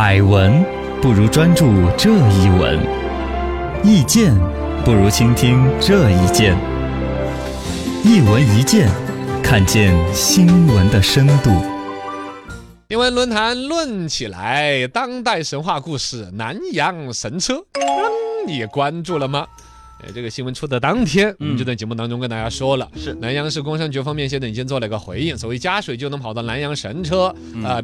百闻不如专注这一闻，意见不如倾听这一见。一闻一见，看见新闻的深度。因为论坛论起来，当代神话故事南洋神车，你关注了吗？这个新闻出的当天，我们就在节目当中跟大家说了，是南阳市工商局方面现在已经做了一个回应，所谓加水就能跑到南阳神车，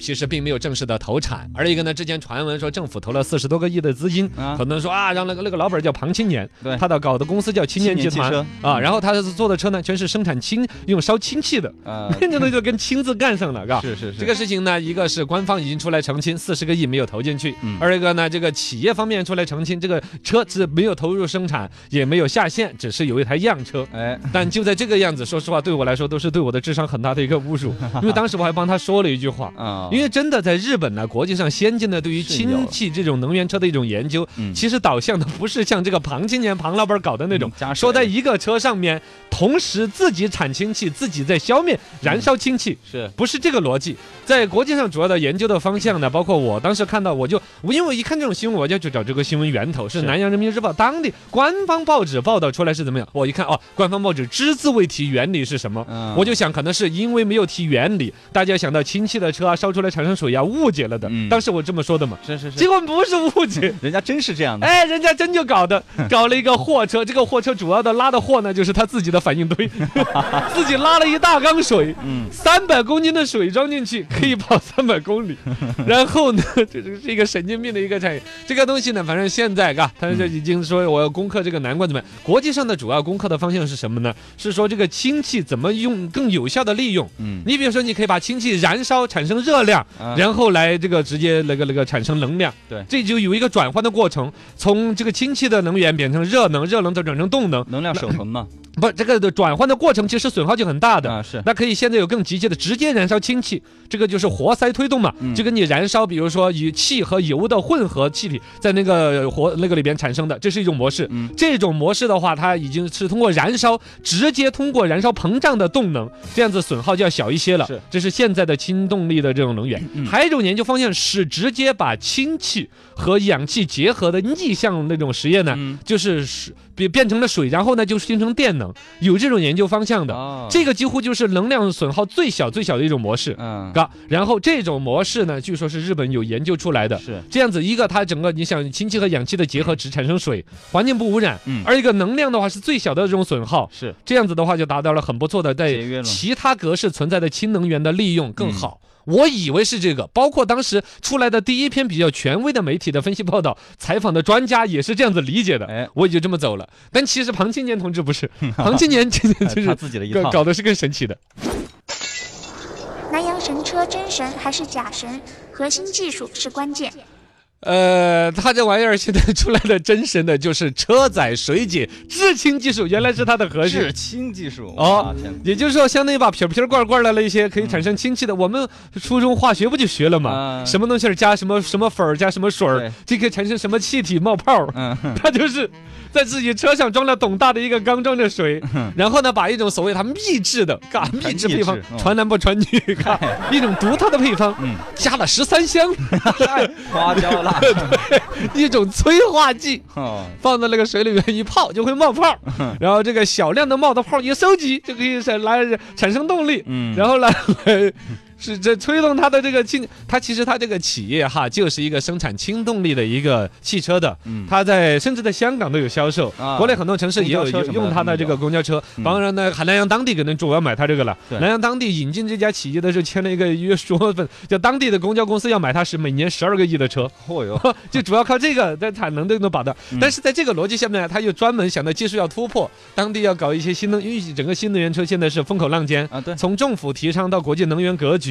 其实并没有正式的投产。而一个呢，之前传闻说政府投了40多个亿的资金，可能说让那个老板叫庞青年，他的搞的公司叫青年集团啊，然后他做的车呢，全是生产氢，用烧氢气的，那东西就跟氢字干上了，是这个事情呢，一个是官方已经出来澄清，40个亿没有投进去，二一个呢，这个企业方面出来澄清，这个车子没有投入生产。也没有下线，只是有一台样车。但就在这个样子，说实话对我来说都是对我的智商很大的一个侮辱，因为当时我还帮他说了一句话，因为真的在日本呢，国际上先进的对于氢气这种能源车的一种研究，其实导向的不是像这个庞青年庞老板搞的那种，说在一个车上面同时自己产氢气，自己在消灭燃烧氢气，是不是这个逻辑？在国际上主要的研究的方向呢，包括我当时看到，我因为一看这种新闻，我就去找这个新闻源头，是南洋人民日报当地官方报纸报道出来是怎么样？我一看官方报纸只字未提原理是什么，我就想可能是因为没有提原理，大家想到氢气的车烧出来产生水误解了的。当时我这么说的嘛，是，结果不是误解，人家真是这样的。人家真就搞了一个货车，这个货车主要的拉的货呢，就是他自己的反应堆，自己拉了一大缸水，300公斤的水装进去可以跑300公里。然后呢，这是一个神经病的一个产业。这个东西呢，反正现在他就已经说我要攻克这个难怪怎么样？国际上的主要攻克的方向是什么呢？是说这个氢气怎么用更有效的利用。你比如说，你可以把氢气燃烧产生热量，然后来这个直接那个产生能量。对，这就有一个转换的过程，从这个氢气的能源变成热能，热能再转成动能，能量守恒嘛。不，这个转换的过程其实损耗就很大的是。那可以现在有更急切的直接燃烧氢气，这个就是活塞推动嘛，就跟你燃烧，比如说以气和油的混合气体在那个里边产生的，这是一种模式。这种模式的话，它已经是通过燃烧，直接通过燃烧膨胀的动能，这样子损耗就要小一些了。是，这是现在的氢动力的这种能源。还有一种研究方向是直接把氢气和氧气结合的逆向那种实验呢，就是变成了水，然后呢就形成电能。有这种研究方向的，这个几乎就是能量损耗最小的一种模式。然后这种模式呢，据说是日本有研究出来的，是这样子一个，它整个你想氢气和氧气的结合只产生水，环境不污染，而一个能量的话是最小的这种损耗，是这样子的话就达到了很不错的在其他格式存在的氢能源的利用更好。我以为是这个，包括当时出来的第一篇比较权威的媒体的分析报道，采访的专家也是这样子理解的，我也就这么走了。但其实庞青年同志不是，庞青年就是他自己的一套，搞的是更神奇的。南洋神车真神还是假神，核心技术是关键。他这玩意儿现在出来的真神的就是车载水解制氢技术，原来是它的核心制氢技术也就是说相当于把瓶瓶罐罐来了一些可以产生氢气的，我们初中化学不就学了吗？什么东西加什么粉加什么水，这可以产生什么气体冒泡，它就是在自己车上装了董大的一个缸，装着水，然后呢把一种所谓它秘制的秘制配方，传男不传女一种独特的配方，加了13箱花椒了对，一种催化剂，放在那个水里面一泡就会冒泡，然后这个小量的冒的泡一收集就可以来产生动力，然后来是这推动它的这个氢。它这个企业就是一个生产氢动力的一个汽车的，它甚至在香港都有销售，国内很多城市也有用它的这个公交车。当然呢，南阳当地可能主要买它这个了。南阳当地引进这家企业的时候签了一个约束，叫当地的公交公司要买它是每年12个亿的车，就主要靠这个在产能都能把到。但是在这个逻辑下面，他又专门想到技术要突破，当地要搞一些新能源，整个新能源车现在是风口浪尖啊。对，从政府提倡到国际能源格局。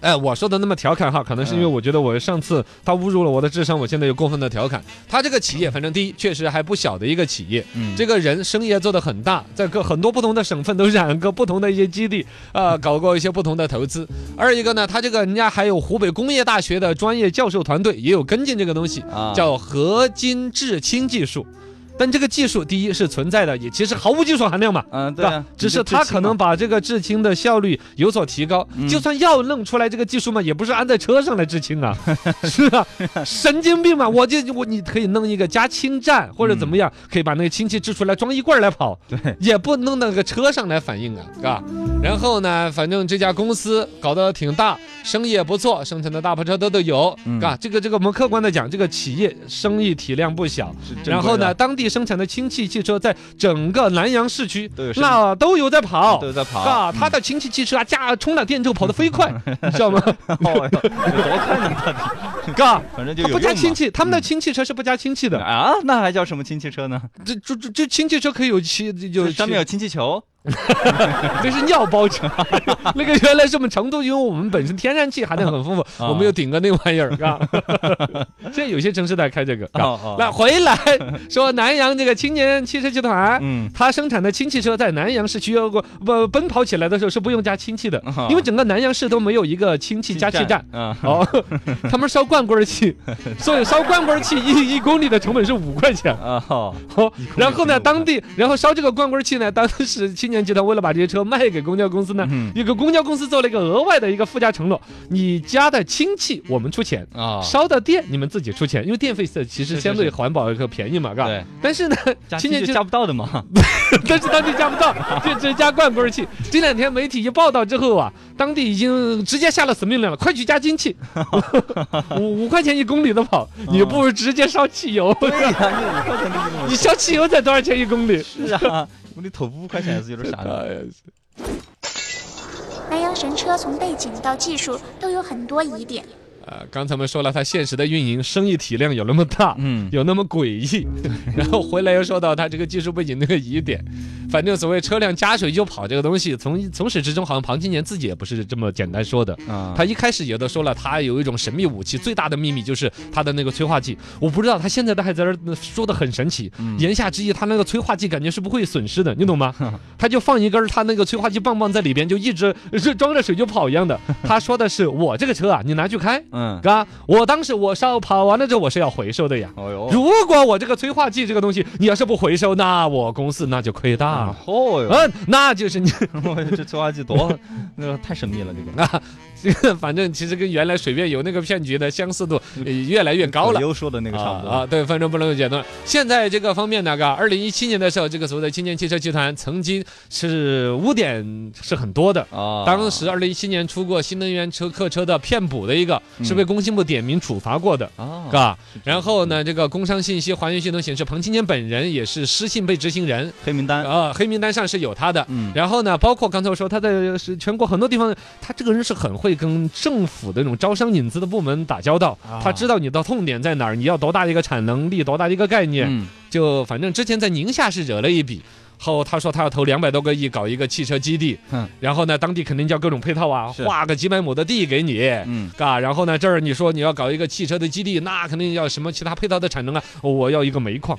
哎，我说的那么调侃哈，可能是因为我觉得我上次他侮辱了我的智商，我现在有过分的调侃。他这个企业，反正第一确实还不小的一个企业，这个人生意做得很大，在各很多不同的省份都染个不同的一些基地，搞过一些不同的投资。二一个呢，他这个人家还有湖北工业大学的专业教授团队也有跟进这个东西，叫合金制氢技术。但这个技术第一是存在的，也其实毫无技术含量嘛，对吧？只是它可能把这个制氢的效率有所提高。就算要弄出来这个技术嘛，也不是安在车上来制氢啊，是啊，神经病嘛！你可以弄一个加氢站或者怎么样，可以把那个氢气制出来装一罐来跑，对，也不弄那个车上来反应啊，是吧？然后呢，反正这家公司搞得挺大，生意也不错，生产的大破车都有，是吧？这个我们客观的讲，这个企业生意体量不小，然后呢，当地生产的氢气汽车在整个南阳市区那都有在跑，啊，他的氢气汽车啊，充了电就跑得飞快，你知道吗？哦，多快呢！哥，反正就有用嘛。他不加氢气，他们的氢气车是不加氢气的啊，那还叫什么氢气车呢？这氢气车可以有上面有氢气球。这是尿包车，那个原来是我们成都，因为我们本身天然气含量很丰富，我们又顶个那玩意儿，啊，现在有些城市在开这个。那回来说南阳这个青年汽车集团，它生产的氢气车在南阳市区奔跑起来的时候是不用加氢气的，因为整个南阳市都没有一个氢气加气站。哦，他们烧罐罐气，所以烧罐罐气一公里的成本是5块钱。哦，然后呢，当地然后烧这个罐罐气呢，当时青年集团为了把这些车卖给公交公司呢，一个公交公司做了一个额外的一个附加承诺，你加的氢气我们出钱，烧的电你们自己出钱，因为电费其实相对环保和便宜嘛，是吧？但是呢，青年加不到的嘛，但是当地加不到，就只加罐罐气。这两天媒体一报道之后啊，当地已经直接下了死命令了，快去加氢气，5块钱1公里的跑，你不如直接烧汽油。你烧汽油才多少钱1公里？是啊。我得投5块钱还是有点傻的。南阳神车从背景到技术都有很多疑点。刚才我们说了，它现实的运营生意体量有那么大，有那么诡异，然后回来又说到它这个技术背景那个疑点。反正所谓车辆加水就跑这个东西，从始至终好像庞青年自己也不是这么简单说的。他一开始也都说了，他有一种神秘武器，最大的秘密就是他的那个催化剂。我不知道他现在都还在这说的很神奇，言下之意他那个催化剂感觉是不会损失的，你懂吗？他就放一根他那个催化剂棒棒在里边，就一直装着水就跑一样的。他说的是我这个车啊，你拿去开，哥，我当时我烧跑完了之后我是要回收的呀。如果我这个催化剂这个东西你要是不回收，那我公司那就亏大。那就是你这催化剂多，那个太神秘了，这个反正其实跟原来水变油那个骗局的相似度越来越高了，又说的那个差不多啊。对，反正不能简单。现在这个方面，2017年的时候，这个所谓的青年汽车集团曾经是污点是很多的啊。当时2017年出过新能源车客车的骗补的一个，是被工信部点名处罚过的啊。然后呢，这个工商信息还原系统显示，庞青年本人也是失信被执行人黑名单啊。黑名单上是有他的，然后呢，包括刚才我说他在全国很多地方，他这个人是很会跟政府的那种招商引资的部门打交道，他知道你的痛点在哪儿，你要多大一个产能力，多大一个概念，就反正之前在宁夏是惹了一笔。后他说他要投200多个亿搞一个汽车基地，然后呢，当地肯定叫各种配套啊，划个几百亩的地给你，然后呢，这儿你说你要搞一个汽车的基地，那肯定要什么其他配套的产能啊，我要一个煤矿，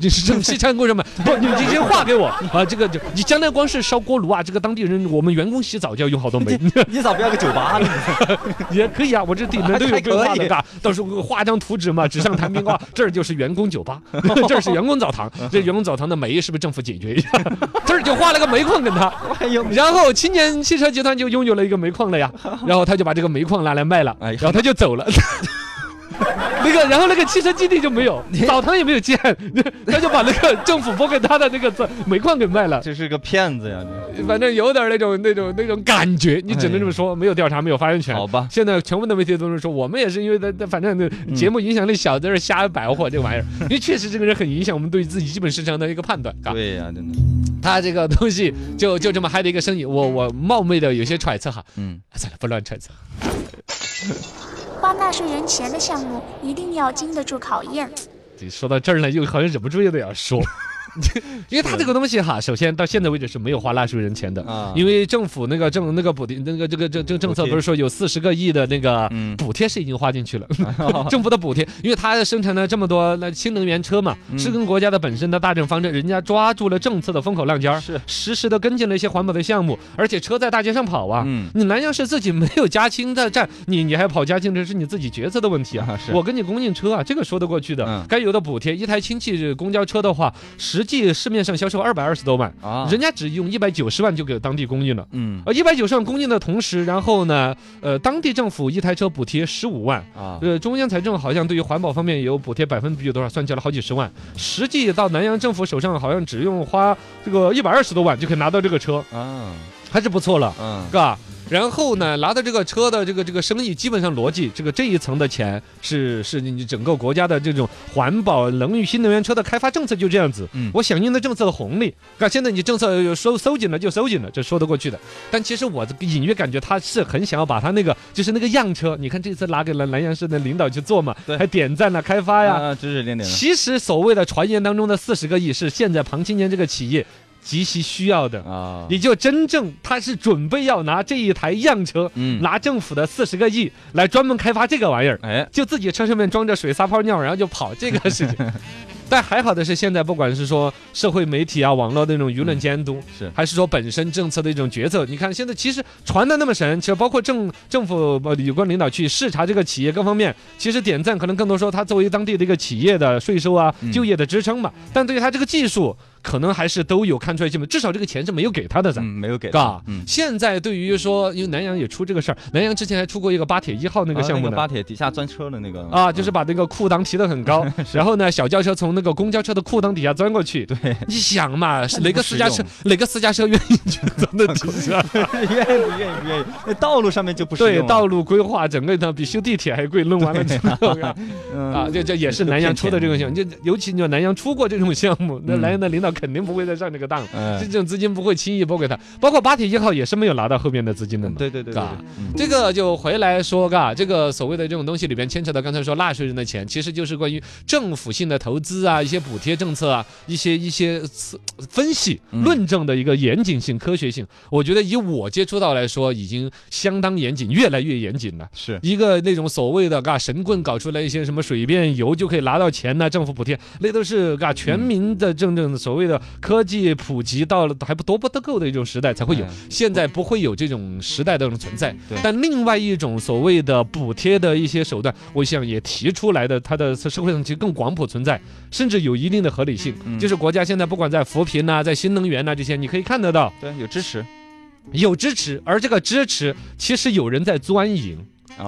你是这么西餐为什么？不，你先划给我啊，这个你将来光是烧锅炉啊，这个当地人我们员工洗澡就要用好多煤，你咋不要个98呢？也可以啊，我这顶着都有规划的，到时候画张图纸嘛，纸上谈兵啊，这儿就是员工98，这儿是员工澡堂，这员工澡堂的煤是不是政府解决一下？这儿就画了个煤矿跟他，然后青年汽车集团就拥有了一个煤矿了呀，然后他就把这个煤矿拿来卖了，然后他就走了。然后那个汽车基地就没有，澡堂也没有建，他就把那个政府拨给他的那个煤矿给卖了。这是个骗子呀！反正有点那种感觉，你只能这么说，没有调查，没有发言权。好吧，现在全部的媒体都是说，我们也是因为反正节目影响力小，在这瞎白活这个玩意儿，因为确实这个人很影响我们对自己基本市场的一个判断。对呀，真的，他这个东西就这么嗨的一个生意，我冒昧的有些揣测哈，算了，不乱揣测。花纳税人钱的项目一定要经得住考验。说到这儿呢，又好像忍不住又得要说，因为他这个东西哈，首先到现在为止是没有花纳税人钱的，因为政府那个补贴那个政策不是说有40个亿的那个补贴是已经花进去了，政府的补贴，因为他生产了这么多那新能源车嘛，是跟国家的本身的大政方针，人家抓住了政策的风口浪尖，是实时的跟进了一些环保的项目，而且车在大街上跑啊，你南阳市自己没有加氢的站，你还跑加氢，这是你自己决策的问题啊，我跟你供应车啊，这个说得过去的，该有的补贴，一台氢气公交车的话，实际市面上销售220多万啊，人家只用190万就给当地供应了，190万供应的同时，然后呢，当地政府一台车补贴15万啊，中央财政好像对于环保方面也有补贴比有多少，算起来好几十万，实际到南阳政府手上好像只用花这个120多万就可以拿到这个车啊，还是不错了，是吧？然后呢，拿到这个车的这个生意，基本上逻辑，这一层的钱是你整个国家的这种环保能源新能源车的开发政策就这样子，我响应的政策的红利，现在你政策收紧了就收紧了，这说得过去的。但其实我隐约感觉他是很想要把他那个就是那个样车，你看这次拿给了南阳市的领导去做嘛，还点赞了开发呀，指指点点。其实所谓的传言当中的40个亿是现在庞青年这个企业极其需要的啊，也就真正他是准备要拿这一台样车，拿政府的40个亿来专门开发这个玩意儿，就自己车上面装着水撒泡尿，然后就跑这个事情。但还好的是，现在不管是说社会媒体啊、网络的那种舆论监督，是还是说本身政策的一种决策，你看现在其实传的那么神，其实包括政府有关领导去视察这个企业各方面，其实点赞可能更多说他作为当地的一个企业的税收啊、就业的支撑嘛。但对于他这个技术，可能还是都有看出来，至少这个钱是没有给他的，没有给他。现在对于说，因为南阳也出这个事儿，南阳之前还出过一个8铁1号那个项目呢，那个8铁底下钻车的那个啊，就是把那个裤裆提得很高，然后呢，小轿车从那个公交车的裤裆底下钻过去。对，你想嘛，哪个私家车愿意去钻那底下？愿意？那道路上面就不是。对，道路规划整个呢比修地铁还贵，弄完了之后啊，这也是南阳出的这个项目，就尤其就南阳出过这种项目，那南阳的领导。肯定不会再上这个当，这种资金不会轻易拨给他，包括8铁1号也是没有拿到后面的资金的嘛。对，这个就回来说，这个所谓的这种东西里边牵扯到刚才说纳税人的钱，其实就是关于政府性的投资啊，一些补贴政策啊，一些分析论证的一个严谨性、科学性。我觉得以我接触到来说，已经相当严谨，越来越严谨了。是一个那种所谓的神棍搞出来一些什么水变油就可以拿到钱呐、政府补贴，那都是全民的正所谓。为了科技普及到了还不够的一种时代才会有，现在不会有这种时代的存在。但另外一种所谓的补贴的一些手段，我想也提出来的，它的社会上其实更广谱存在，甚至有一定的合理性。就是国家现在不管在扶贫在新能源这些，你可以看得到，对，有支持，而这个支持其实有人在钻营。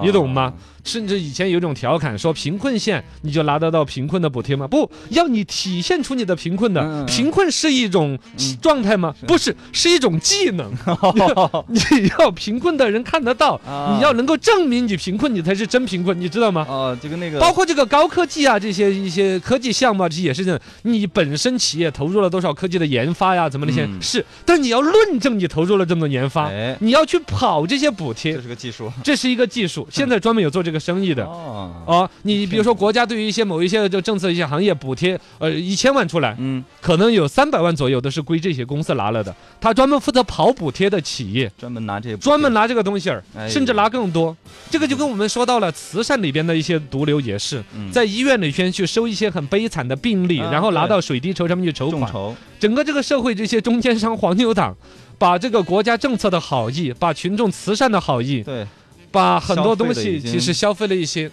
你懂吗？甚至以前有一种调侃说，贫困县你就拿得到贫困的补贴吗？不要，你体现出你的贫困的，贫困是一种状态吗？不是，是一种技能。你要贫困的人看得到，你要能够证明你贫困，你才是真贫困，你知道吗？包括这个高科技啊，这些一些科技项目，这也是这样，你本身企业投入了多少科技的研发呀，怎么那些是，但你要论证你投入了这么多研发，你要去跑这些补贴，这是一个技术。现在专门有做这个生意的你比如说国家对于一些某一些就政策一些行业补贴，1000万出来，可能有300万左右都是归这些公司拿了的，他专门负责跑补贴的企业专门拿这个东西儿，甚至拿更多。这个就跟我们说到了慈善里边的一些毒瘤也是，在医院里边去收一些很悲惨的病例，然后拿到水滴筹上面去筹款，整个这个社会这些中间商黄牛党把这个国家政策的好意，把群众慈善的好意，对，把很多东西其实消费了一些，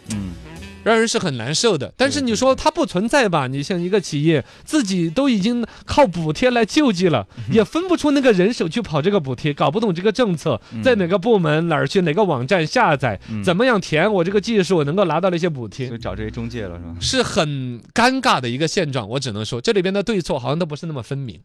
让人是很难受的。但是你说它不存在吧，你像一个企业自己都已经靠补贴来救济了，也分不出那个人手去跑这个补贴，搞不懂这个政策在哪个部门哪儿去哪个网站下载，怎么样填我这个技术能够拿到了一些补贴，所以找这些中介了是吧？是很尴尬的一个现状。我只能说这里边的对错好像都不是那么分明。